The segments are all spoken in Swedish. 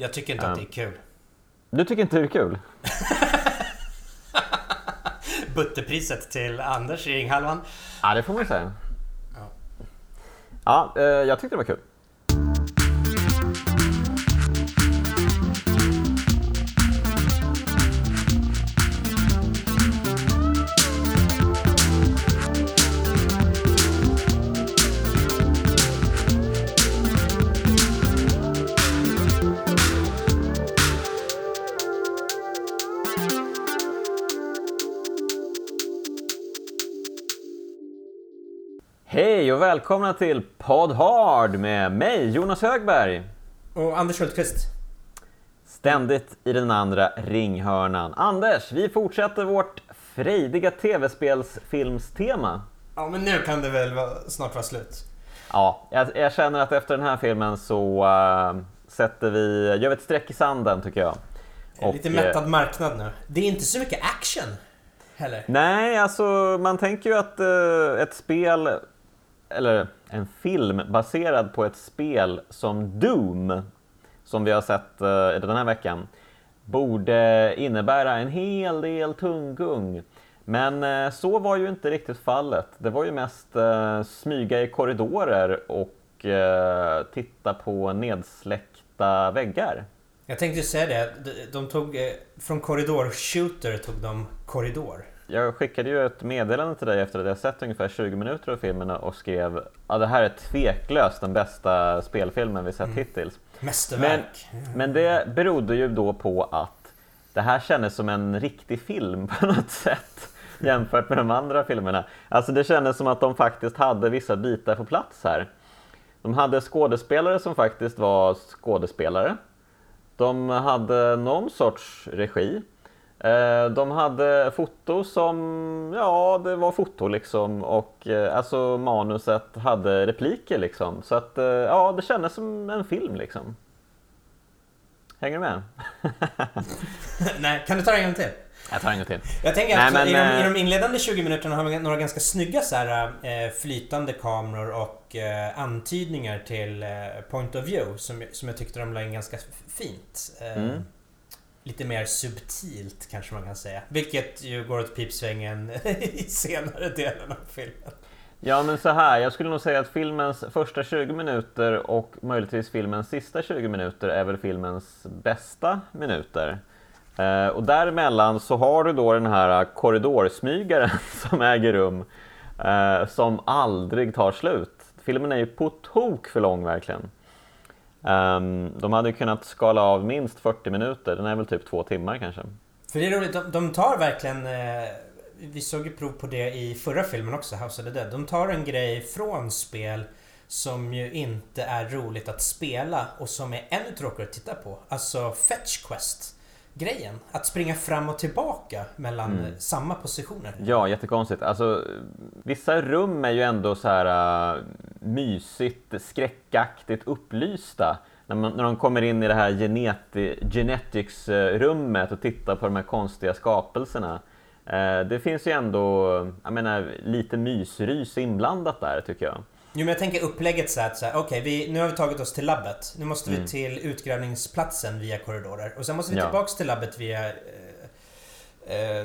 Jag tycker inte att det är kul. Du tycker inte det är kul? Butterpriset till Anders i ringhalvan. Ja, det får man säga. Ja, jag tyckte det var kul. Hej och välkomna till Pod Hard med mig, Jonas Högberg. Och Anders Klust. Ständigt i den andra ringhörnan. Anders, vi fortsätter vårt frejdiga tv-spelsfilmstema. Ja, men nu kan det väl snart vara slut. Ja, jag känner att efter den här filmen så gör vi ett streck i sanden, tycker jag. Och lite mättad marknad nu. Det är inte så mycket action heller. Nej, alltså man tänker ju att ett spel... eller en film baserad på ett spel som Doom, som vi har sett den här veckan, borde innebära en hel del tunggung. Men så var ju inte riktigt fallet. Det var ju mest smyga i korridorer och titta på nedsläckta väggar. Jag tänkte säga det. De tog från korridor-shooter tog de korridor. Jag skickade ju ett meddelande till dig efter att jag sett ungefär 20 minuter av filmerna och skrev att det här är tveklöst den bästa spelfilmen vi sett hittills. Mästerverk. Men det berodde ju då på att det här kändes som en riktig film på något sätt jämfört med de andra filmerna. Alltså det kändes som att de faktiskt hade vissa bitar på plats här. De hade skådespelare som faktiskt var skådespelare. De hade någon sorts regi. De hade foto som, ja, det var foto liksom, och alltså manuset hade repliker liksom, så att ja, det kändes som en film liksom. Hänger du med? Nej, kan du ta det en gång till? Jag tar en gång till. Jag tänker att i de inledande 20 minuterna har vi några ganska snygga så här, flytande kameror och antydningar till point of view som jag tyckte de la in ganska fint. Lite mer subtilt kanske man kan säga. Vilket ju går åt pipsvängen i senare delen av filmen. Ja, men så här. Jag skulle nog säga att filmens första 20 minuter och möjligtvis filmens sista 20 minuter är väl filmens bästa minuter. Och däremellan så har du då den här korridorsmygaren som äger rum. Som aldrig tar slut. Filmen är ju på tok för lång verkligen. De hade kunnat skala av minst 40 minuter. Den är väl typ 2 timmar kanske. För det är roligt, de tar verkligen vi såg ju prov på det i förra filmen också, House of the Dead. De tar en grej från spel som ju inte är roligt att spela och som är ännu tråkigare att titta på. Alltså Fetch Quest grejen, att springa fram och tillbaka mellan samma positioner. Ja, jättekonstigt. Alltså, vissa rum är ju ändå så här mysigt, skräckaktigt upplysta. När de kommer in i det här genetics-rummet och tittar på de här konstiga skapelserna. Det finns ju ändå, jag menar, lite mysrys inblandat där tycker jag. Jo, men jag tänker upplägget så att okej, nu har vi tagit oss till labbet. Nu måste vi till utgrävningsplatsen via korridorer. Och sen måste vi tillbaka till labbet via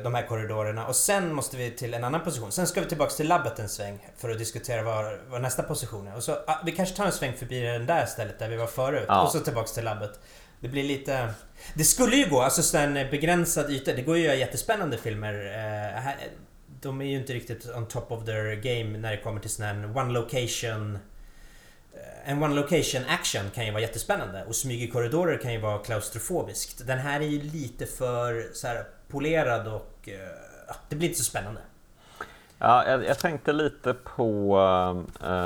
de här korridorerna. Och sen måste vi till en annan position. Sen ska vi tillbaka till labbet en sväng för att diskutera var nästa position är. Och så, vi kanske tar en sväng förbi den där stället där vi var förut. Ja. Och så tillbaka till labbet. Det blir lite... Det skulle ju gå, alltså en begränsad yta. Det går ju jättespännande filmer här. De är ju inte riktigt on top of their game när det kommer till sån här one location action kan ju vara jättespännande. Och smyg i korridorer kan ju vara klaustrofobiskt. Den här är ju lite för så här polerad och det blir inte så spännande. Ja, jag tänkte lite på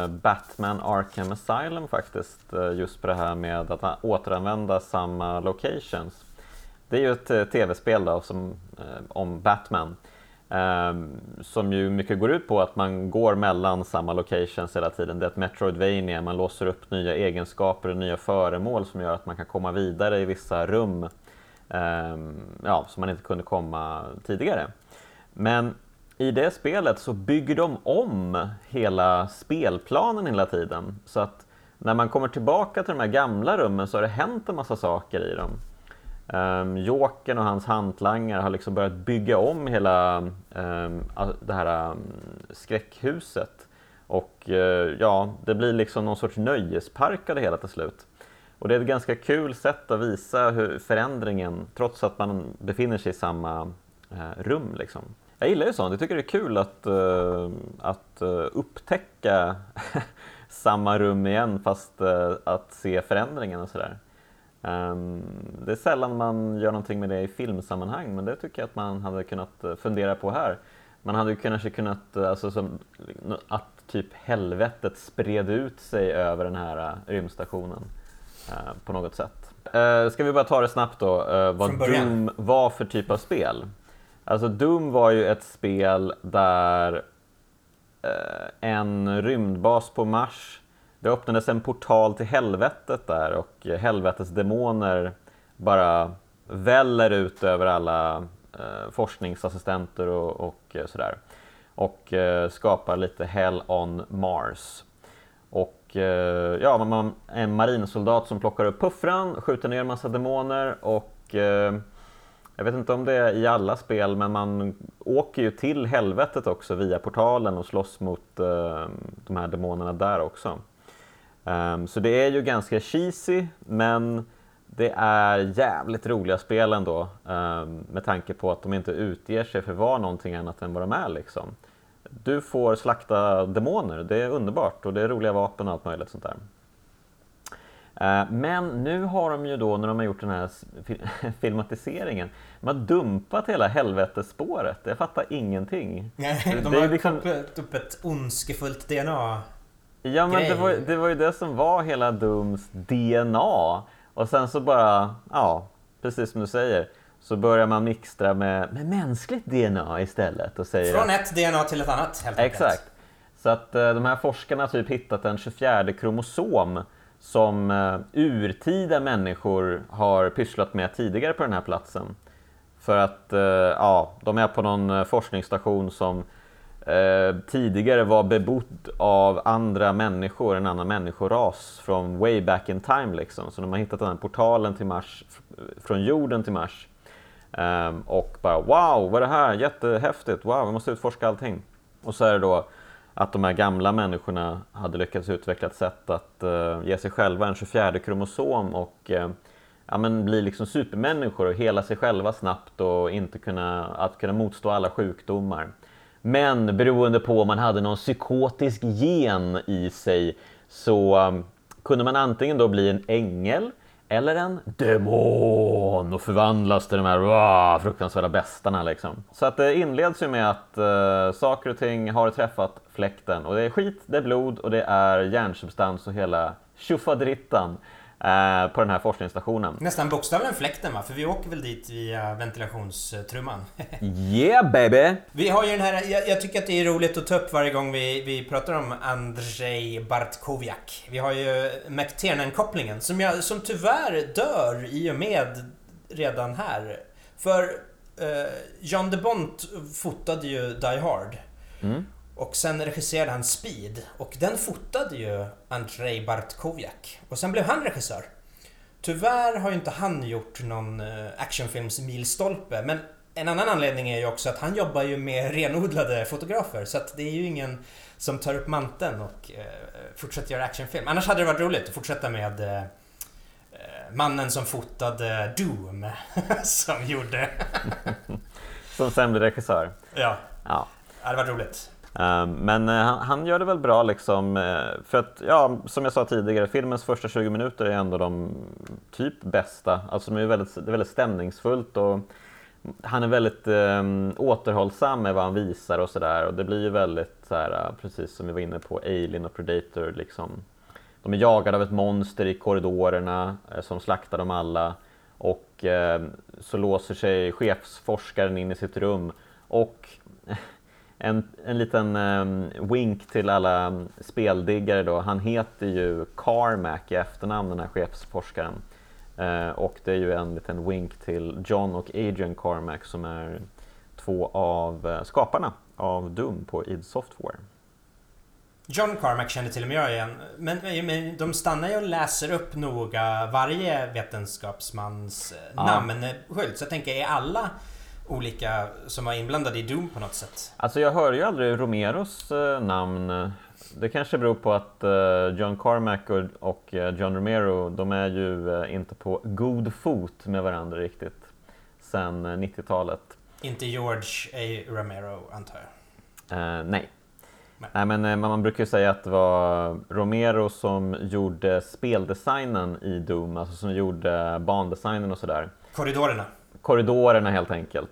Batman Arkham Asylum faktiskt. Just på det här med att återanvända samma locations. Det är ju ett tv-spel då, om Batman. Som ju mycket går ut på att man går mellan samma locations hela tiden. Det är ett Metroidvania, man låser upp nya egenskaper och nya föremål som gör att man kan komma vidare i vissa rum som man inte kunde komma tidigare. Men i det spelet så bygger de om hela spelplanen hela tiden. Så att när man kommer tillbaka till de här gamla rummen så har det hänt en massa saker i dem. Jokern och hans hantlangare har liksom börjat bygga om hela det här skräckhuset. Och ja, det blir liksom någon sorts nöjespark av det hela till slut. Och det är ett ganska kul sätt att visa hur förändringen, trots att man befinner sig i samma rum liksom. Jag gillar ju sånt, jag tycker det är kul att upptäcka samma rum igen fast att se förändringen och sådär. Det är sällan man gör någonting med det i filmsammanhang, men det tycker jag att man hade kunnat fundera på här. Man hade ju kanske kunnat, alltså, som, att typ helvetet spred ut sig över den här rymdstationen på något sätt. Ska vi bara ta det snabbt då, vad Doom var för typ av spel? Alltså Doom var ju ett spel där en rymdbas på Mars, det öppnades en portal till helvetet där och helvetets demoner bara väller ut över alla forskningsassistenter och sådär. Och skapar lite hell on Mars. Och ja, man är en marinsoldat som plockar upp puffran, skjuter ner en massa demoner och... jag vet inte om det är i alla spel, men man åker ju till helvetet också via portalen och slåss mot de här demonerna där också. Så det är ju ganska cheesy, men det är jävligt roliga spel ändå. Med tanke på att de inte utger sig för var någonting annat än vad de är liksom. Du får slakta demoner, det är underbart och det är roliga vapen och allt möjligt sånt där. Men nu har de ju då, när de har gjort den här filmatiseringen, de har dumpat hela helvetesspåret. Jag fattar ingenting. Nej, de har liksom... kopplat upp ett ondskefullt DNA. Ja, men det var ju det som var hela Dooms DNA. Och sen så bara, ja, precis som du säger, så börjar man mixtra med mänskligt DNA istället. Och säger från ett DNA till ett annat, helt enkelt. Exakt. Så att de här forskarna har typ hittat en 24:e kromosom som urtida människor har pysslat med tidigare på den här platsen. För att ja, de är på någon forskningsstation som tidigare var bebodd av andra människor, en annan människoras från way back in time liksom. Så de har hittat den här portalen till Mars, från jorden till Mars. Och bara wow, vad är det här? Jättehäftigt, wow, vi måste utforska allting. Och så är det då att de här gamla människorna hade lyckats utveckla ett sätt att ge sig själva en 24:e kromosom och ja, men bli liksom supermänniskor och hela sig själva snabbt och inte kunna motstå alla sjukdomar. Men beroende på om man hade någon psykotisk gen i sig så kunde man antingen då bli en ängel eller en demon och förvandlas till de här fruktansvärda bestarna liksom. Så att det inleds ju med att saker och ting har träffat fläkten. Och det är skit, det är blod och det är hjärnsubstans och hela tjufadrittan på den här forskningsstationen. Nästan bokstavligen fläkten, va? För vi åker väl dit via ventilationstrumman. Yeah baby! Vi har ju den här, jag tycker att det är roligt att ta upp varje gång vi pratar om Andrzej Bartkowiak. Vi har ju McTiernan-kopplingen som tyvärr dör i och med redan här. För Jan de Bont fotade ju Die Hard. Mm. Och sen regisserade han Speed. Och den fotade ju Andrzej Bartkowiak. Och sen blev han regissör. Tyvärr har ju inte han gjort någon actionfilms milstolpe. Men en annan anledning är ju också att han jobbar ju med renodlade fotografer. Så att det är ju ingen som tar upp manteln och fortsätter göra actionfilm. Annars hade det varit roligt att fortsätta med mannen som fotade Doom. Som gjorde... som sen blev regissör. Ja. Det hade varit roligt. Men han gör det väl bra liksom, för att, ja, som jag sa tidigare, filmens första 20 minuter är ändå de typ bästa. Alltså det är väldigt stämningsfullt och han är väldigt återhållsam med vad han visar och sådär. Och det blir ju väldigt såhär, precis som vi var inne på, Alien och Predator liksom. De är jagade av ett monster i korridorerna som slaktar dem alla. Och så låser sig chefsforskaren in i sitt rum och... En liten wink till alla speldiggare då. Han heter ju Carmack i efternamn, den här chefsforskaren. Och det är ju en liten wink till John och Adrian Carmack som är två av skaparna av Doom på id Software. John Carmack kände till och med jag igen. Men de stannar ju och läser upp noga varje vetenskapsmans namnskylt. Så jag tänker, är alla olika som var inblandade i Doom på något sätt? Alltså jag hör ju aldrig Romeros namn. Det kanske beror på att John Carmack och John Romero, de är ju inte på god fot med varandra riktigt sen 90-talet. Inte George A. Romero, antar jag? Nej. Nej, men man brukar ju säga att det var Romero som gjorde speldesignen i Doom, alltså som gjorde bandesignen och sådär. Korridorerna helt enkelt.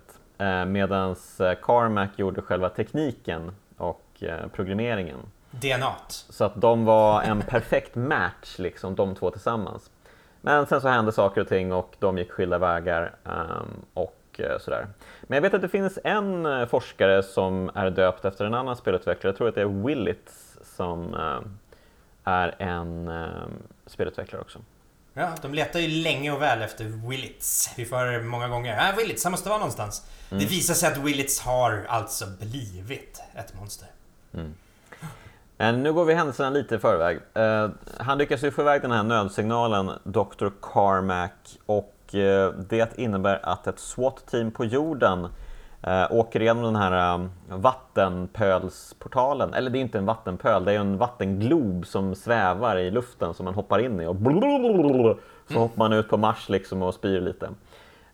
Medan Carmack gjorde själva tekniken och programmeringen. DNAt. Så att de var en perfekt match, liksom, de två tillsammans. Men sen så hände saker och ting och de gick skilda vägar och sådär. Men jag vet att det finns en forskare som är döpt efter en annan spelutvecklare. Jag tror att det är Willits som är en spelutvecklare också. Ja, de letar ju länge och väl efter Willits. Vi får många gånger, Willits, han måste vara någonstans. Mm. Det visar sig att Willits har alltså blivit ett monster. Mm. Nu går vi händelserna lite i förväg. Han lyckas ju få iväg den här nödsignalen, Dr. Carmack, och det innebär att ett SWAT-team på jorden åker igenom den här vattenpölsportalen. Eller det är inte en vattenpöl, det är en vattenglob som svävar i luften som man hoppar in i. Och så hoppar man ut på Mars liksom och spyr lite.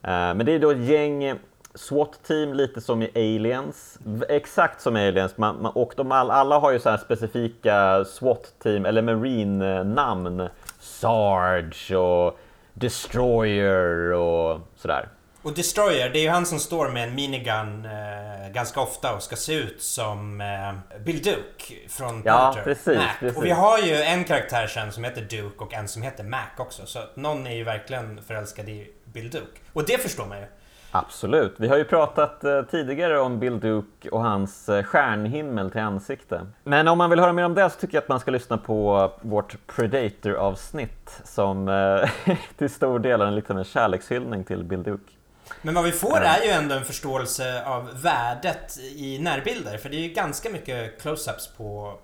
Men det är då ett gäng SWAT-team, lite som i Aliens. Exakt som i Aliens. Och alla har ju så här specifika SWAT-team eller Marine-namn. Sarge och Destroyer och sådär. Och Destroyer, det är ju han som står med en minigun ganska ofta och ska se ut som Bill Duke från Predator. Precis, Mac. Precis. Och vi har ju en karaktär sen som heter Duke och en som heter Mac också. Så någon är ju verkligen förälskad i Bill Duke. Och det förstår man ju. Absolut. Vi har ju pratat tidigare om Bill Duke och hans stjärnhimmel till ansikte. Men om man vill höra mer om det så tycker jag att man ska lyssna på vårt Predator-avsnitt som till stor del är liksom en kärlekshyllning till Bill Duke. Men vad vi får är ju ändå en förståelse av värdet i närbilder. För det är ju ganska mycket close-ups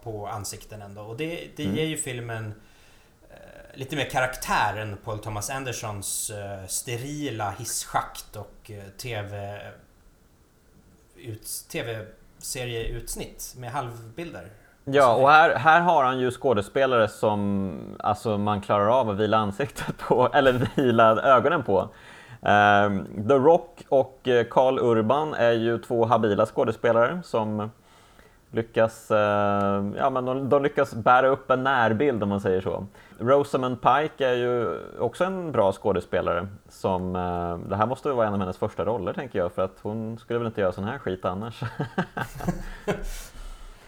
på ansikten ändå. Och det ger ju filmen lite mer karaktären Paul Thomas Andersons sterila hisschakt och tv-serieutsnitt med halvbilder. Ja, och här har han ju skådespelare som alltså, man klarar av att vila ansiktet på, eller vila ögonen på. The Rock och Karl Urban är ju två habila skådespelare som lyckas, de lyckas bära upp en närbild om man säger så. Rosamund Pike är ju också en bra skådespelare som, det här måste ju vara en av hennes första roller tänker jag, för att hon skulle väl inte göra sån här skit annars.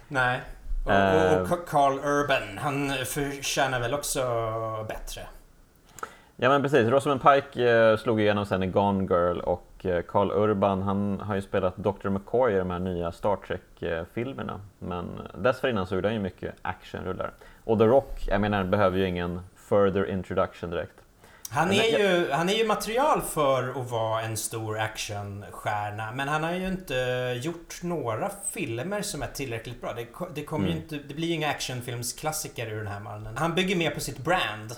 Nej, och Karl Urban, han förtjänar väl också bättre. Ja men precis, Rosamund Pike slog igenom sen i Gone Girl och Karl Urban, han har ju spelat Dr. McCoy i de här nya Star Trek-filmerna. Men dessförinnan så gjorde han ju mycket actionrullar. Och The Rock, jag menar, behöver ju ingen further introduction direkt. Han är ju material för att vara en stor actionstjärna, men han har ju inte gjort några filmer som är tillräckligt bra. Det blir ju inga actionfilmsklassiker ur den här mannen. Han bygger mer på sitt brand.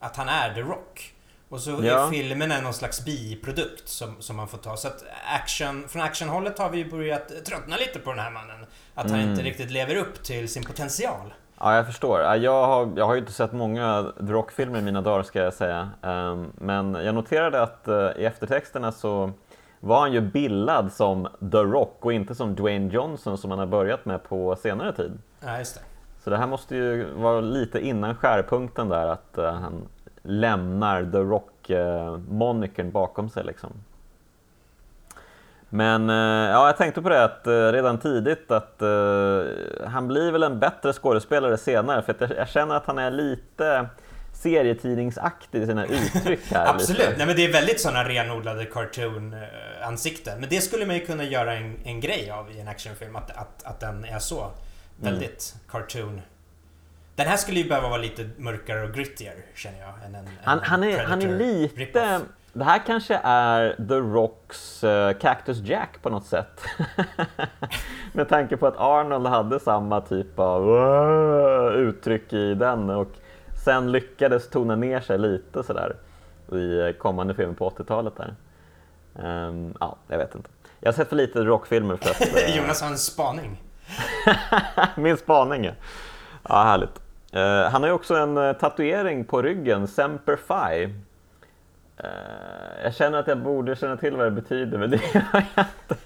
Att han är The Rock. Och så är filmen någon slags biprodukt som man får ta. Så att från actionhållet har vi ju börjat tröttna lite på den här mannen. Att han inte riktigt lever upp till sin potential. Ja, jag förstår. Jag har ju inte sett många The Rock-filmer i mina dagar, ska jag säga. Men jag noterade att i eftertexterna så var han ju bildad som The Rock och inte som Dwayne Johnson som han har börjat med på senare tid. Ja, just det. Så det här måste ju vara lite innan skärpunkten där att han lämnar The Rock-moniken bakom sig liksom. Men jag tänkte på det att redan tidigt att han blir väl en bättre skådespelare senare, för att jag känner att han är lite serietidningsaktig i sina uttryck här. Absolut, nej, men det är väldigt sådana renodlade cartoon-ansikten. Men det skulle man ju kunna göra en grej av i en actionfilm, att den är så. Väldigt cartoon. Den här skulle ju behöva vara lite mörkare och grittier, känner jag. Han är lite Det här kanske är The Rocks Cactus Jack på något sätt. Med tanke på att Arnold hade samma typ av uttryck i den och sen lyckades tona ner sig lite sådär i kommande filmer på 80-talet där. Ja, jag vet inte. Jag har sett för lite rockfilmer för att... Jonas har en spaning. Min spaning, ja. Ja, härligt. Han har ju också en tatuering på ryggen, Semper Fi. Jag känner att jag borde känna till vad det betyder, men det gör jag inte.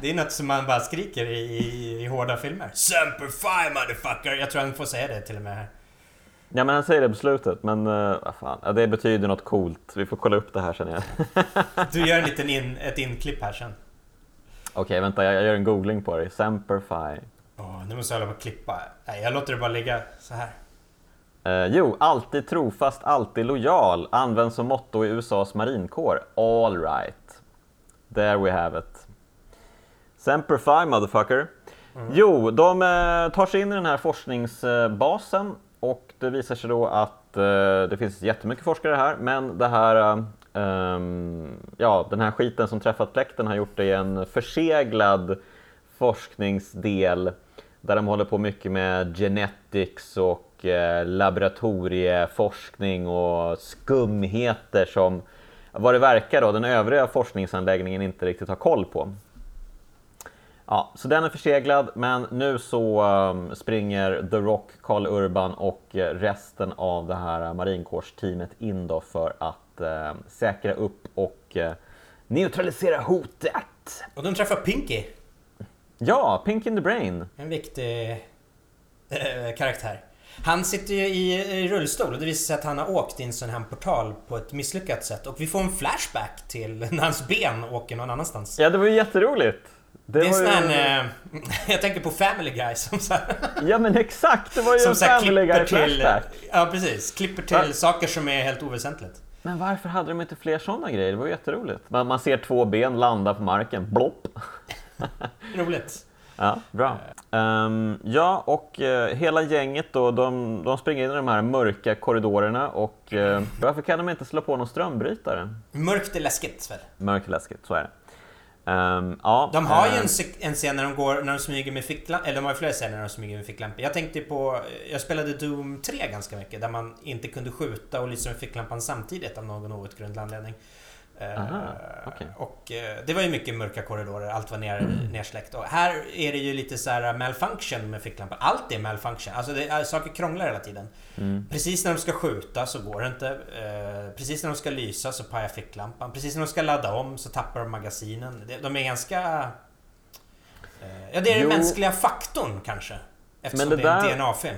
Det är något som man bara skriker i hårda filmer. Semper Fi, motherfucker! Jag tror han får säga det till och med här. Ja, men han säger det på slutet, men vad fan. Ja, det betyder något coolt. Vi får kolla upp det här sen. Du gör en liten ett inklipp här sen. Okej, vänta. Jag gör en googling på det. Semper Fi. Nu måste jag hålla på att klippa. Nej, jag låter det bara ligga så här. Alltid trofast, alltid lojal. Används som motto i USAs marinkår. All right. There we have it. Semper Fi, motherfucker. Mm. De tar sig in i den här forskningsbasen. Och det visar sig då att det finns jättemycket forskare här, men det här, den här skiten som träffat pläkten har gjort det i en förseglad forskningsdel där de håller på mycket med genetics och laboratorieforskning och skumheter som, vad det verkar då, den övriga forskningsanläggningen inte riktigt har koll på. Ja, så den är förseglad, men nu så springer The Rock, Karl Urban och resten av det här marinkårsteamet in då för att säkra upp och neutralisera hotet. Och de träffar Pinky. Ja, Pinky in the Brain. En viktig karaktär. Han sitter ju i rullstol och det visar sig att han har åkt in sån här portal på ett misslyckat sätt. Och vi får en flashback till när hans ben åker någon annanstans. Ja, det var ju jätteroligt. Det är sån här, jag tänker på Family Guy som så här. Ja, men exakt, det var ju som en Family Guy flashback. Ja, precis, klipper till saker som är helt oväsentligt. Men varför hade de inte fler sådana grejer? Det var ju jätteroligt. Man ser två ben landa på marken, blopp. Roligt. Ja, bra. Och hela gänget då, de springer in i de här mörka korridorerna och varför kan de inte slå på någon strömbrytare? Mörkt är läskigt, väl? Mörkt är läskigt, så är det. De har ju en scen när de smyger med ficklamp. Eller de har flera scener när de smyger med ficklamp. Jag spelade Doom 3 ganska mycket, där man inte kunde skjuta och lysa med ficklampan samtidigt av någon outgrundlig anledning. Okay. Och det var ju mycket mörka korridorer. Allt var nersläckt. Och här är det ju lite så här malfunction med ficklampan. Allt är malfunction. Alltså saker krånglar hela tiden. Precis när de ska skjuta så går det inte. Precis när de ska lysa så pajar ficklampan. Precis när de ska ladda om så tappar de magasinen. De är ganska... det är den mänskliga faktorn kanske. Eftersom det är en DNA-film.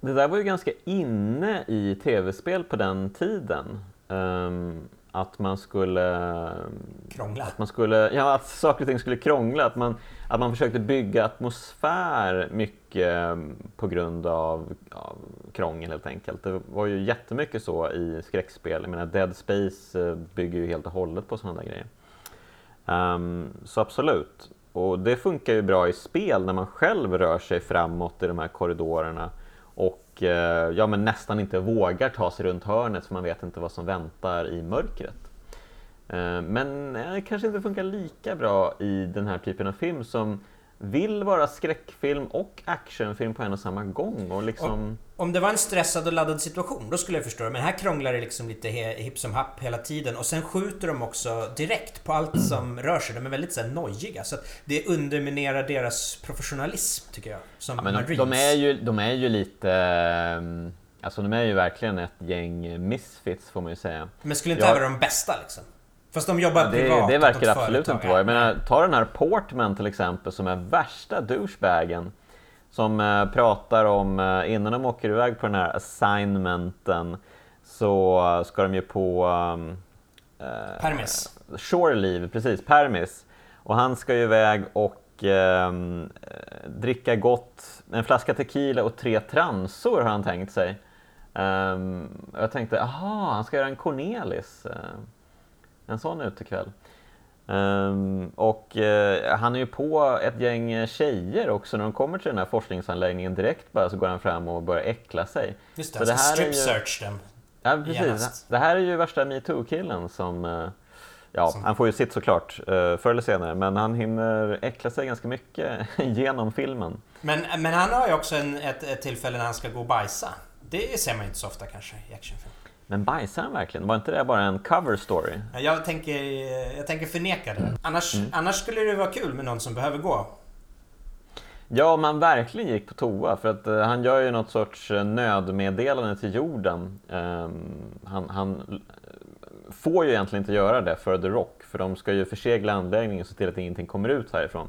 Det där var ju ganska inne i tv-spel på den tiden. Att man skulle krångla. Att saker och ting skulle krångla, att man försökte bygga atmosfär mycket på grund av krångel helt enkelt. Det var ju jättemycket så i skräckspel. Jag menar, Dead Space bygger ju helt och hållet på sådana grejer. Så absolut. Och det funkar ju bra i spel när man själv rör sig framåt i de här korridorerna och men nästan inte vågar ta sig runt hörnet för man vet inte vad som väntar i mörkret. Men det kanske inte funkar lika bra i den här typen av film som vill vara skräckfilm och actionfilm på en och samma gång. Och liksom... Om det var en stressad och laddad situation, då skulle jag förstå det. Men här krånglar det liksom lite hipp som happ hela tiden. Och sen skjuter de också direkt på allt som rör sig. De är väldigt så här nojiga. Så att det underminerar deras professionalism, tycker jag. Som de är ju lite... Alltså de är ju verkligen ett gäng misfits, får man ju säga. Men skulle inte vara de bästa, liksom? Fast de jobbar privat. Det verkar absolut inte vara. Jag menar, ta den här Portman till exempel, som är värsta douchebagen. Som pratar om, innan de åker iväg på den här assignmenten, så ska de ju på permis. Shore leave, precis, permis. Och han ska ju iväg och dricka gott, en flaska tequila och 3 transor har han tänkt sig. Jag tänkte, han ska göra en Cornelis. En sån utekväll. Han är ju på ett gäng tjejer också. När de kommer till den här forskningsanläggningen direkt bara, så går han fram och börjar äckla sig. Just det, så det här strip search dem. Ja, precis. Genast. Det här är ju värsta MeToo-killen som... Ja, han får ju sitt såklart förr eller senare, men han hinner äckla sig ganska mycket genom filmen. Men han har ju också ett tillfälle när han ska gå och bajsa. Det ser man inte så ofta kanske i actionfilm. Men bajsar han verkligen? Var inte det bara en cover story? Jag tänker förneka det. Annars skulle det vara kul med någon som behöver gå. Ja, om han verkligen gick på toa, för att han gör ju något sorts nödmeddelande till jorden. Han får ju egentligen inte göra det för The Rock, för de ska ju försegla anläggningen så till att ingenting kommer ut härifrån.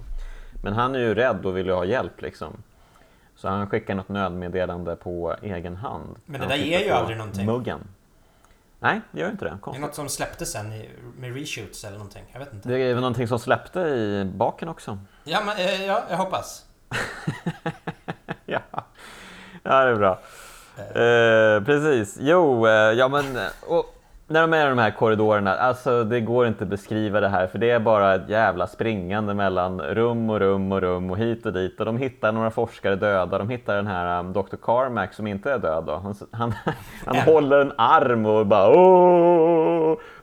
Men han är ju rädd och vill ju ha hjälp liksom. Så han skickar något nödmeddelande på egen hand. Men det där ger ju aldrig någonting. Muggen. Nej, det gör inte det. Konstigt. Det är något som släppte sen med reshoots eller någonting. Jag vet inte. Det är väl någonting som släppte i baken också. Ja, men, ja, jag hoppas. Ja, det är bra. Precis. När de är i de här korridorerna, alltså det går inte att beskriva det här, för det är bara ett jävla springande mellan rum och rum och rum och hit och dit, och de hittar några forskare döda, de hittar den här Dr. Carmack som inte är död då. Han håller en arm och bara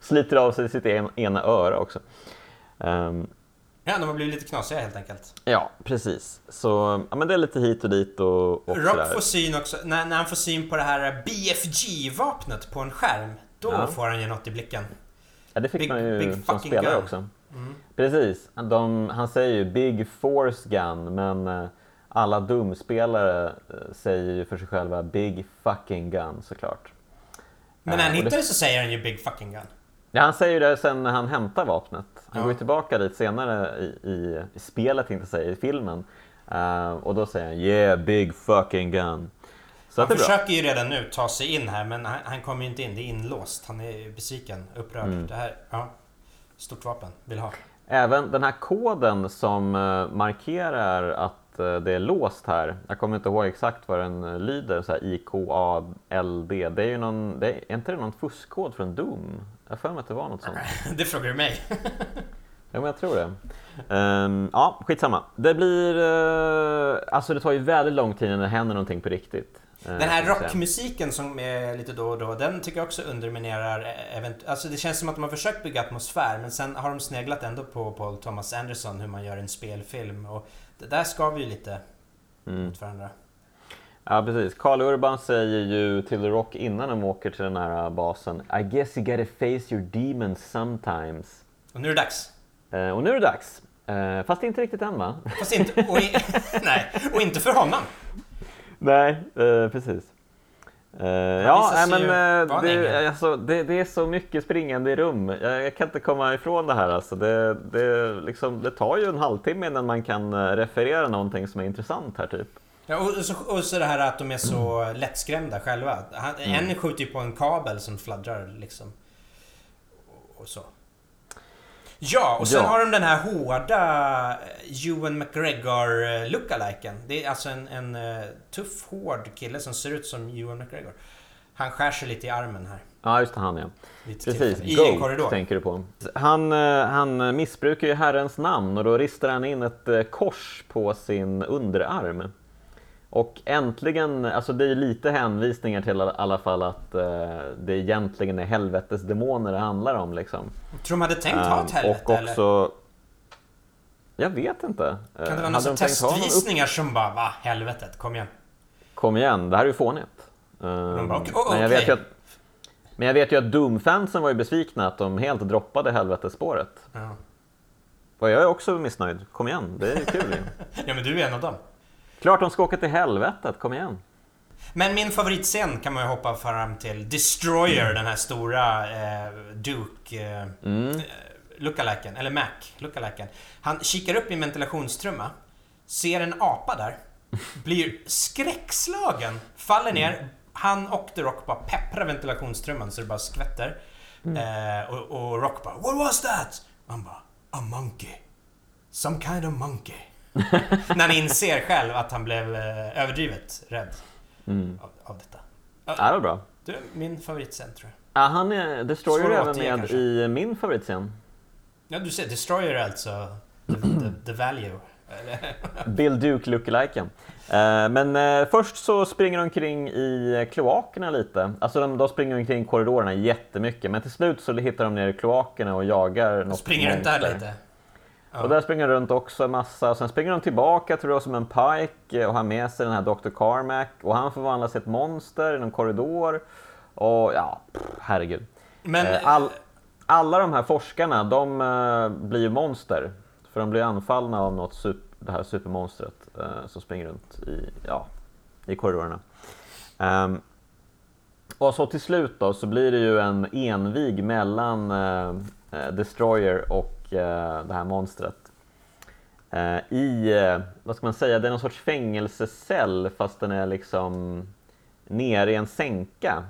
sliter av sig sitt ena öra också. De har blivit lite knasiga helt enkelt. Ja, precis. Så ja, men det är lite hit och dit och Rock får syn också, när han får syn på det här BFG-vapnet på en skärm. Då får han ju något i blicken. Ja, det fick man ju som spelare gun. Också. Mm. Precis. Han säger ju Big Force Gun, men alla dumspelare säger ju för sig själva Big Fucking Gun, såklart. Men när han hittar det så säger han ju Big Fucking Gun. Ja, han säger ju det sen när han hämtar vapnet. Han går ju tillbaka dit senare i spelet, inte säger i filmen. Och då säger han Yeah, Big Fucking Gun. Han försöker ju redan nu ta sig in här, men han kommer ju inte in, det är inlåst. Han är besviken, upprörd. Det här, stort vapen, vill ha. Även den här koden som markerar att det är låst här, jag kommer inte ihåg exakt vad den lyder, så här IKALD, det är ju någon, är inte det någon fuskkod från Doom? Jag får mig att det var något sånt. Det frågar du mig. Ja, men jag tror det. Skitsamma. Det blir... alltså det tar ju väldigt lång tid innan det händer någonting på riktigt. Den här rockmusiken som är lite då och då, den tycker jag också underminerar alltså det känns som att de har försökt bygga atmosfär, men sen har de sneglat ändå på Paul Thomas Anderson, hur man gör en spelfilm, och det där ska vi ju lite mot varandra. Ja, precis. Karl Urban säger ju till The Rock innan de åker till den här basen, I guess you gotta face your demons sometimes. Och nu är det dags. Och nu är det dags. Fast inte riktigt än, va? Fast inte, nej, och inte för honom. Nej, precis. Det är så mycket springande i rum. Jag kan inte komma ifrån det här. Alltså. Det tar ju en halvtimme innan man kan referera någonting som är intressant här, typ. Ja, och så det här att de är så lättskrämda själva. En skjuter ju på en kabel som fladdrar, liksom. Och så. Ja, och sen har de den här hårda Ewan McGregor lookaliken. Det är alltså en tuff, hård kille som ser ut som Ewan McGregor. Han skär sig lite i armen här. Ja, just det, han ja. Precis, Goat tänker du på. Han missbrukar ju Herrens namn, och då ristar han in ett kors på sin underarm. Och äntligen, alltså det är lite hänvisningar till i alla fall att det egentligen är helvetes demoner det handlar om, liksom. Jag tror de hade tänkt ha ett helvete, och också, eller? Jag vet inte. Kan det vara några testvisningar som bara, va, helvetet, kom igen. Kom igen, det här är ju fånigt. Men jag vet ju att Doom-fansen var ju besvikna att de helt droppade helvetespåret. Ja. Och jag är också missnöjd. Kom igen, det är ju kul. Ja, men du är en av dem. Klart de ska åka till helvetet, kom igen. Men min favoritscen kan man ju hoppa fram till. Destroyer, den här stora Duke lookaliken, eller Mac lookaliken. Han kikar upp i en ventilationstrumma, ser en apa där, blir skräckslagen, faller ner. Han och The Rock bara pepprar ventilationstrumman så det bara skvätter. Och Rock bara, what was that? Han bara, a monkey. Some kind of monkey. När han inser själv att han blev överdrivet rädd av detta. Ja, det är bra. Du är min favoritscen, tror jag. Ja, det står ju även med kanske. I min favoritscen. Ja, du ser Destroyer, alltså the value. Bill Duke look-aliken. Men först så springer de omkring i kloakerna lite. Alltså de springer omkring i korridorerna jättemycket. Men till slut så hittar de ner i kloakerna och jagar något. Springer runt där lite. Ja. Och där springer de runt också en massa. Och sen springer de tillbaka till Rosamund Pike och har med sig den här Dr. Carmack. Och han förvandlas till ett monster i någon korridor. Och ja, herregud. Men... Alla de här forskarna, de blir ju monster. För de blir anfallna av något det här supermonstret som springer runt i korridorerna. Och så till slut då, så blir det ju en envig mellan Destroyer och det här monstret. Vad ska man säga, det är någon sorts fängelsecell fast den är liksom nere i en sänka.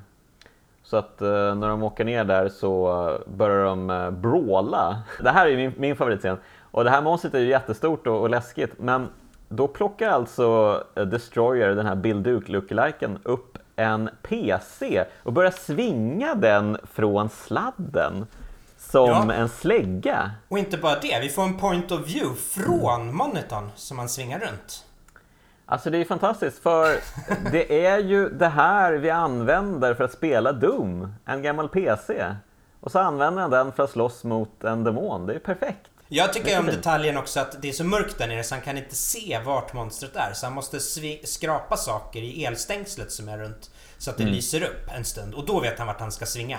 Så att när de åker ner där så börjar de bråla. Det här är ju min favoritscen. Och det här monstret är ju jättestort och läskigt. Men då plockar alltså Destroyer, den här Bill Duke look-aliken, upp en PC. Och börjar svinga den från sladden. Som en slägga. Och inte bara det, vi får en point of view från monitorn som man svingar runt. Alltså det är ju fantastiskt, för det är ju det här vi använder för att spela Doom, en gammal PC. Och så använder han den för att slåss mot en demon, det är ju perfekt. Jag tycker om detaljen också att det är så mörkt där nere så han kan inte se vart monstret är. Så han måste skrapa saker i elstängslet som är runt så att det lyser upp en stund. Och då vet han vart han ska svinga.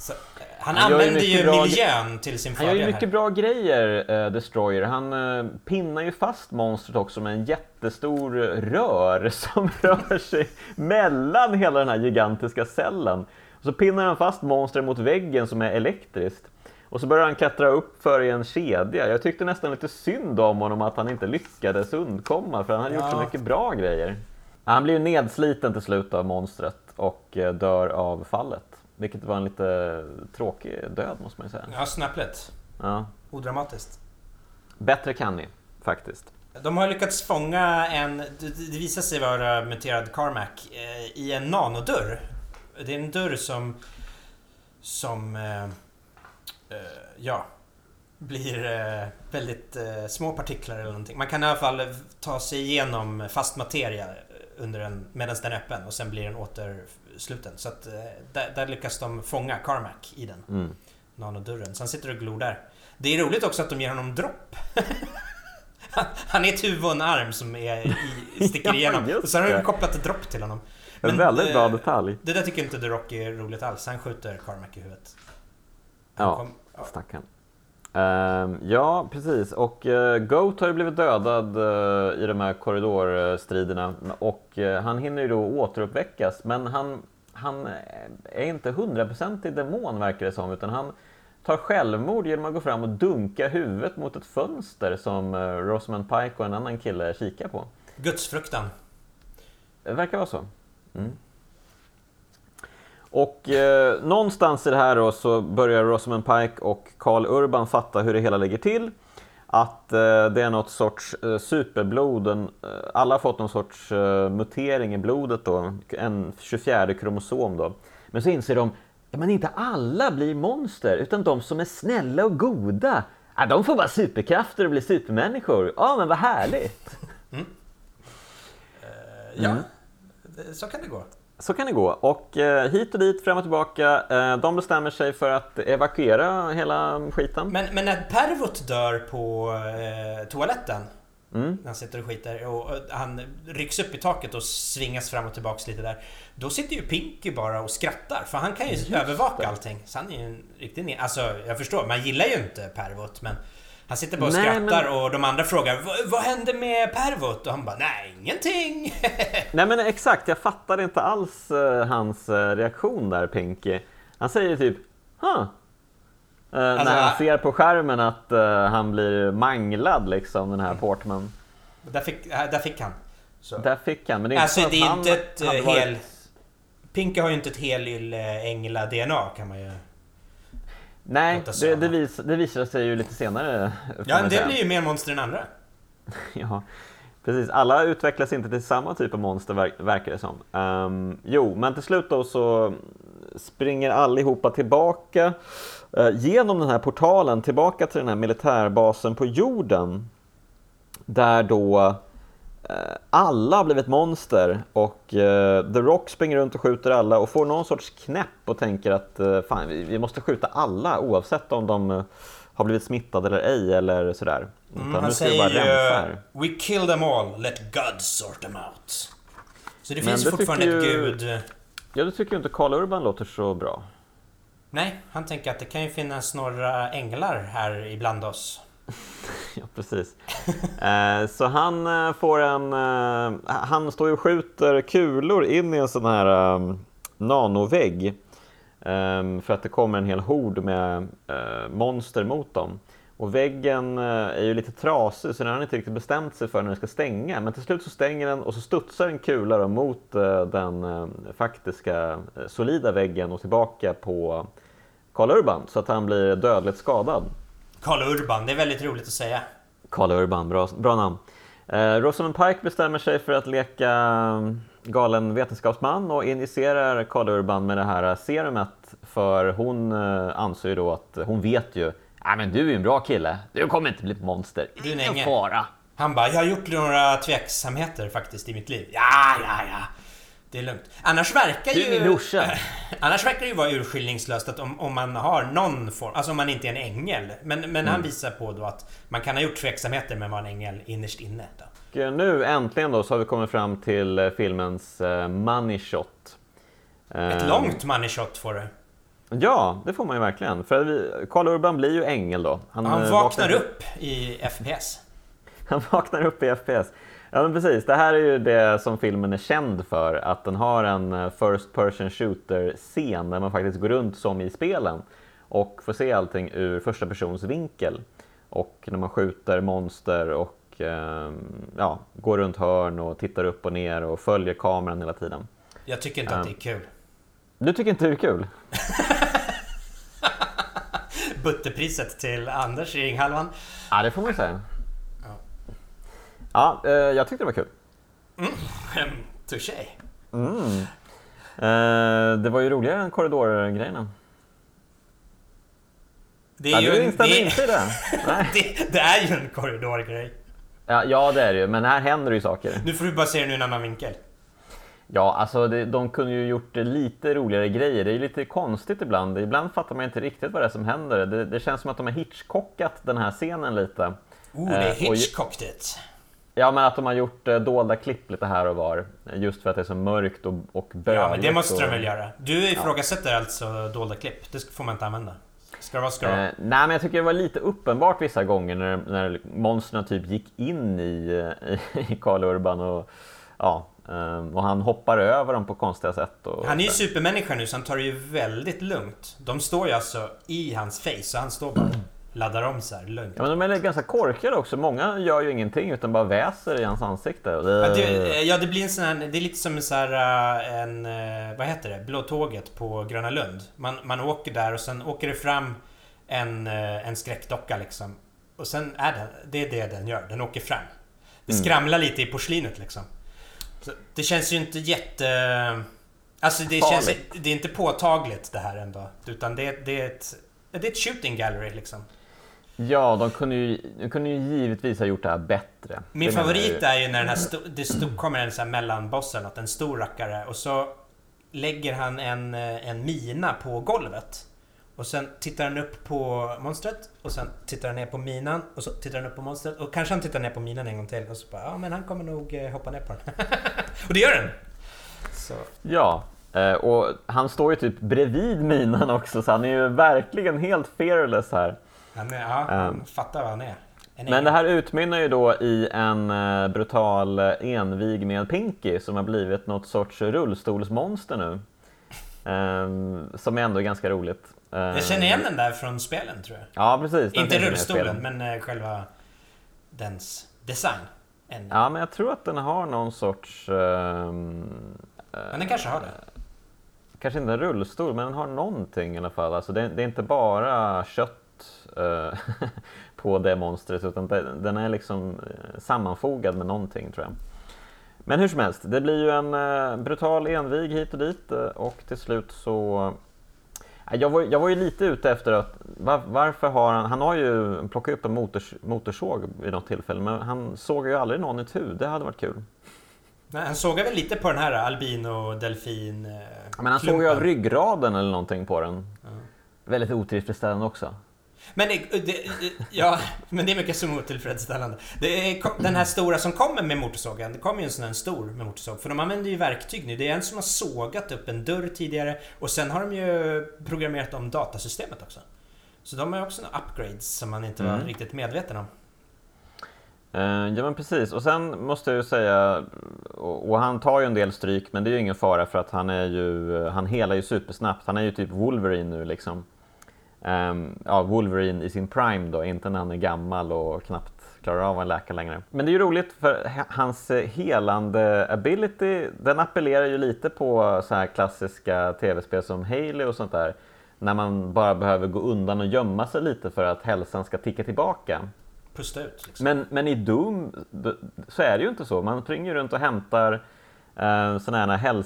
Så, han använder ju miljön till sin fördel. Han gör ju mycket bra grejer, Destroyer. Han pinnar ju fast monstret också med en jättestor rör som rör sig mellan hela den här gigantiska cellen. Och så pinnar han fast monstret mot väggen som är elektriskt. Och så börjar han klättra upp för i en kedja. Jag tyckte nästan lite synd om honom att han inte lyckades undkomma, för han hade gjort så mycket bra grejer. Han blir ju nedsliten till slut av monstret och dör av fallet. Vilket var en lite tråkig död, måste man ju säga. Ja, snäppligt. Ja. Odramatiskt. Bättre kan ni, faktiskt. De har lyckats fånga det visar sig vara muterad Carmack, i en nanodörr. Det är en dörr som blir väldigt små partiklar eller någonting. Man kan i alla fall ta sig igenom fast materia medan den är öppen, och sen blir den återsluten. Så att där lyckas de fånga Carmack i den nanodörren. Så han sitter och glor där. Det är roligt också att de ger honom dropp. Han är ett huvud och en arm som sticker igenom. Och så har de kopplat ett dropp till honom. Men, en väldigt bra detalj. Det där tycker inte The Rock är roligt alls. Han skjuter Carmack i huvudet. Stackarn. Ja, precis. Och Goat har ju blivit dödad i de här korridorstriderna. Och han hinner ju då återuppväckas. Men han är inte 100% demon, verkar det som. Utan han tar självmord genom att gå fram och dunka huvudet mot ett fönster som Rosamund Pike och en annan kille kikar på. Gudsfruktan. Det verkar vara så. Mm. Och någonstans i det här då så börjar Rosamund Pike och Karl Urban fatta hur det hela ligger till. Att det är något sorts superblod. Alla har fått någon sorts mutering i blodet då. En 24 kromosom då. Men så inser de, men inte alla blir monster, utan de som är snälla och goda. De får bara superkrafter och blir supermänniskor. Ja, men vad härligt. Mm. Så kan det gå. Så kan det gå. Och hit och dit, fram och tillbaka. De bestämmer sig för att evakuera hela skiten. Men när Pervot dör på toaletten, när han sitter och skiter, och han rycks upp i taket och svingas fram och tillbaka lite där, då sitter ju Pinky bara och skrattar. För han kan ju övervaka allting. Så han är ju en riktig... Alltså, jag förstår, man gillar ju inte Pervot, men han sitter bara och skrattar, och de andra frågar, vad hände med Pervot? Och han bara, nej, ingenting. Nej, men exakt, jag fattade inte alls hans reaktion där, Pinky. Han säger typ, när han ser på skärmen att han blir manglad, liksom, den här Portman. Där fick han. Men det är alltså, det är inte ett hel... Pinky har ju inte ett hel ängla-DNA, kan man ju... Nej, det visar sig ju lite senare. Ja, det blir ju mer monster än andra. Ja, precis. Alla utvecklas inte till samma typ av monster, verkar det som. Men till slut då så springer allihopa tillbaka genom den här portalen, tillbaka till den här militärbasen på jorden. där då alla har blivit monster och The Rock springer runt och skjuter alla och får någon sorts knäpp och tänker att fan, vi måste skjuta alla oavsett om de har blivit smittade eller ej eller sådär. Han säger we kill them all, let God sort them out. Så det finns fortfarande ett gud. Ja, det tycker ju inte Karl Urban låter så bra. Nej, han tänker att det kan ju finnas några änglar här ibland oss. Ja, precis. Så han får en... han står och skjuter kulor in i en sån här nanovägg. För att det kommer en hel hord med monster mot dem. Och väggen är ju lite trasig så den har inte riktigt bestämt sig för när den ska stänga. Men till slut så stänger den och så studsar en kula då mot den faktiska solida väggen och tillbaka på Karl Urban så att han blir dödligt skadad. Karl Urban, det är väldigt roligt att säga. Karl Urban, bra namn. Rosamund Pike bestämmer sig för att leka galen vetenskapsman och injicerar Karl Urban med det här serumet. För hon anser ju då att hon vet ju, nej men du är en bra kille, du kommer inte bli ett monster. Du är ingen fara. Han bara, jag har gjort några tveksamheter faktiskt i mitt liv. Ja. Det är lugnt. Annars verkar det ju vara urskillningslöst att om man har någon form, alltså om man inte är en ängel. Men han visar på då att man kan ha gjort tveksamheter men var en ängel innerst inne då. Och nu äntligen då så har vi kommit fram till filmens money shot. Ett långt money shot får du. Ja, det får man ju verkligen. För Karl Urban blir ju ängel då. Han vaknar upp i FPS. Han vaknar upp i FPS. Ja, men precis. Det här är ju det som filmen är känd för. Att den har en first person shooter-scen där man faktiskt går runt som i spelen och får se allting ur första persons vinkel. Och när man skjuter monster och går runt hörn och tittar upp och ner och följer kameran hela tiden. Jag tycker inte att det är kul. Du tycker inte det är kul? Butterpriset till Anders i Ringhalvan. Ja, det får man säga. Ja, jag tyckte det var kul. Touché. Det var ju roligare än korridorgrejerna. Det är ju en korridorgrej. Ja, det är det ju. Men här händer ju saker. Nu får du bara se det nu i en annan vinkel. Ja, alltså de kunde ju gjort lite roligare grejer. Det är ju lite konstigt ibland. Ibland fattar man inte riktigt vad det är som händer. Det känns som att de har hitchcockat den här scenen lite. Oh, det är hitchcockat. Ja, men att de har gjort dolda klipp lite här och var. Just för att det är så mörkt och böligt. Ja, men det måste de väl göra. Du ifrågasätter alltså dolda klipp. Det får man inte använda. Ska det vara? Nej, men jag tycker det var lite uppenbart vissa gånger när monsterna typ gick in i Karl Urban och han hoppar över dem på konstiga sätt. Han är ju supermänniska nu så han tar det ju väldigt lugnt. De står ju alltså i hans face så han står bara... laddar om så här lugnt. Ja, men de är ganska korkade också. Många gör ju ingenting utan bara väser i hans ansikte. Det blir en sån här, det är lite som så här en vad heter det? Blåtåget på Gröna Lund. Man åker där och sen åker det fram en skräckdocka liksom. Och sen är det den gör. Den åker fram. Det skramlar lite i porslinet liksom. Så det känns ju inte jätte det är inte påtagligt det här ändå utan det är ett shooting gallery liksom. Ja, de kunde ju givetvis ha gjort det här bättre. Min favorit är ju när den här kommer en så här mellanbossen att en stor rackare och så lägger han en mina på golvet. Och sen tittar han upp på monstret och sen tittar han ner på minan och så tittar han upp på monstret och kanske han tittar ner på minan en gång till och så bara, men han kommer nog hoppa ner på den. Och det gör den. Så. Ja. Och han står ju typ bredvid minan också så han är ju verkligen helt fearless här. Han fattar vad han är. Men det här utmynnar ju då i en brutal envig med Pinky som har blivit något sorts rullstolsmonster nu. Som är ändå ganska roligt. Jag känner igen den där från spelen tror jag. Ja, precis. Inte rullstolen men själva dens design. Ja, men jag tror att den har någon sorts... men den kanske har det. Kanske inte en rullstol, men den har någonting i alla fall. Alltså det är inte bara kött på det monstret, utan den är liksom sammanfogad med någonting, tror jag. Men hur som helst, det blir ju en brutal envig hit och dit. Och till slut så... Jag var ju lite ute efter att varför har han har ju plockat upp en motorsåg i något tillfälle, men han såg ju aldrig någon i tur. Det hade varit kul. Nej, han såg väl lite på den här albino-delfin men han såg ju av ryggraden eller någonting på den. Ja. Väldigt otillfredsställande också. Men det är mycket som är otillfredsställande. Det är den här stora som kommer med motorsågen. Det kommer ju en sån här stor med motorsåg. För de använder ju verktyg nu. Det är en som har sågat upp en dörr tidigare. Och sen har de ju programmerat om datasystemet också. Så de har ju också några upgrades som man inte var riktigt medveten om. Ja men precis. Och sen måste jag ju säga, och han tar ju en del stryk, men det är ju ingen fara för att han helar ju supersnabbt. Han är ju typ Wolverine nu liksom. Wolverine i sin prime då, inte när han är gammal och knappt klarar av att läka längre. Men det är ju roligt för hans helande ability, den appellerar ju lite på så här klassiska tv-spel som Halo och sånt där. När man bara behöver gå undan och gömma sig lite för att hälsan ska ticka tillbaka. Pusta ut liksom. Men i Doom så är det ju inte så. Man springer runt och hämtar sådana här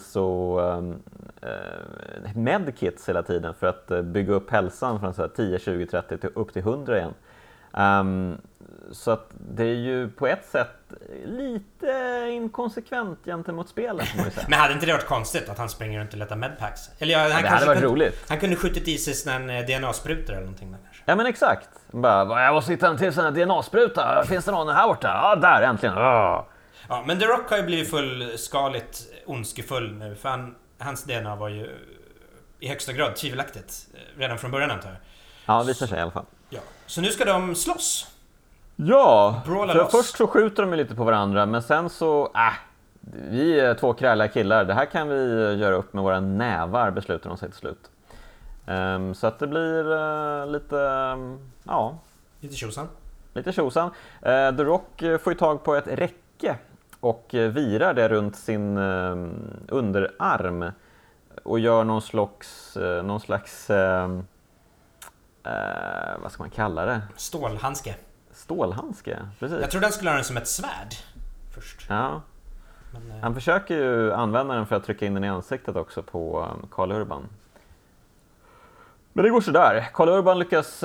medkits hela tiden för att bygga upp hälsan från så här 10, 20, 30 till upp till 100 igen. Så att det är ju på ett sätt lite inkonsekvent gentemot spelet. Men hade inte det varit konstigt att han springer runt och letar medpacks? Eller det hade varit roligt. Han kunde skjutit i sig en DNA-sprutor eller någonting där kanske. Ja men exakt. Bara, jag måste hitta en till sån här DNA-spruta. Finns det någon här borta? Ja, där äntligen. Ja. Ja, men The Rock har ju blivit fullskaligt ondskefull nu, för hans DNA var ju i högsta grad tvivelaktigt redan från början antar jag. Ja, visar sig i alla fall. Ja. Så nu ska de slåss. Ja, för först så skjuter de lite på varandra, men sen så, vi är två kräliga killar, det här kan vi göra upp med våra nävar, beslutar de sig till slut. Så att det blir lite, ja. Lite tjosan. The Rock får ju tag på ett räcke och virar det runt sin underarm och gör någon slags vad ska man kalla det? Stålhandske, precis. Jag trodde han skulle ha den som ett svärd först. Ja. Men han försöker ju använda den för att trycka in den i ansiktet också på Karl Urban. Men det går så där. Karl Urban lyckas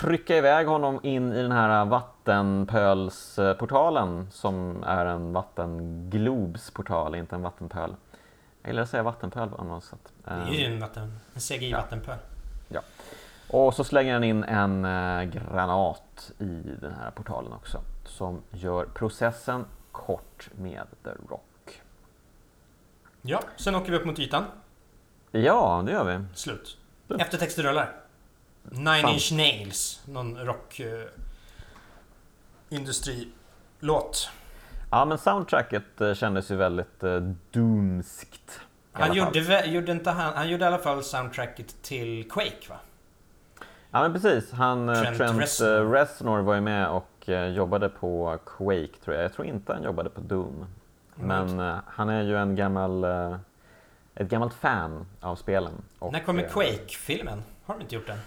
trycka iväg honom in i den här vattenpölsportalen som är en vattenglobsportal, inte en vattenpöl. Jag gillar att säga vattenpöl på något sätt. Det är ju en CGI-vattenpöl. Ja. Och så slänger han in en granat i den här portalen också som gör processen kort med The Rock. Ja, sen åker vi upp mot ytan. Ja, det gör vi. Slut. Eftertexter rullar. Nine Inch Nails, någon rockindustrilåt. Ja, men soundtracket kändes ju väldigt doomskt. Han gjorde i alla fall soundtracket till Quake, va? Ja, men precis. Trent Reznor var ju med och jobbade på Quake, tror jag. Jag tror inte han jobbade på Doom. Men han är ju ett gammalt fan av spelen. Och när kommer Quake-filmen? Har de inte gjort den?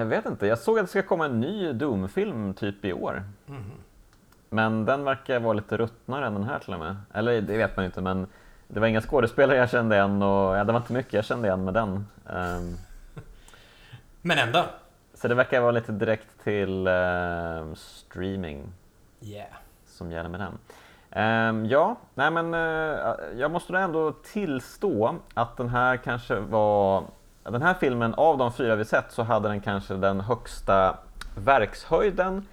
Jag vet inte. Jag såg att det ska komma en ny Doom-film typ i år. Mm. Men den verkar vara lite ruttnare än den här till och med. Eller det vet man ju inte, men det var inga skådespelare jag kände igen och det var inte mycket jag kände igen med den. Men ändå. Så det verkar vara lite direkt till streaming. Yeah. Som gäller med den. Jag måste ändå tillstå att den här filmen av de 4 vi sett så hade den kanske den högsta verkshöjden.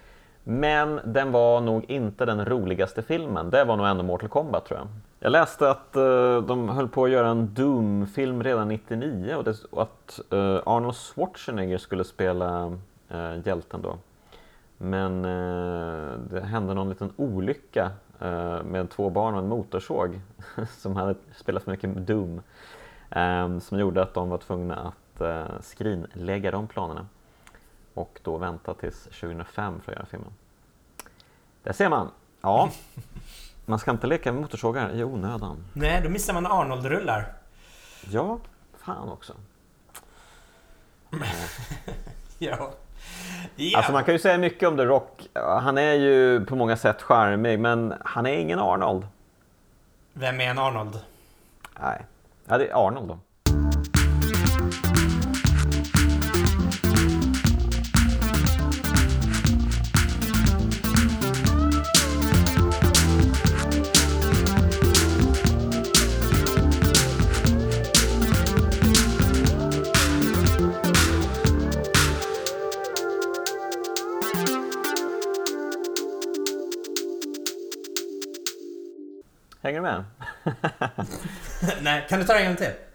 Men den var nog inte den roligaste filmen. Det var nog ändå Mortal Kombat, tror jag. Jag läste att de höll på att göra en Doom-film redan 99 och att Arnold Schwarzenegger skulle spela hjälten då. Men det hände någon liten olycka med 2 barn och en motorsåg som hade spelat för mycket Doom. Som gjorde att de var tvungna att skrinlägga de planerna. Och då vänta tills 2005 för att göra filmen. Där ser man. Ja. Man ska inte leka med motorsågar i onödan. Nej, då missar man Arnold-rullar. Ja, fan också. Ja. Yeah. Alltså man kan ju säga mycket om The Rock. Han är ju på många sätt charmig, men han är ingen Arnold. Vem är en Arnold? Nej, det är Arnold då. hänga med? Nej, kan du ta det en gång till?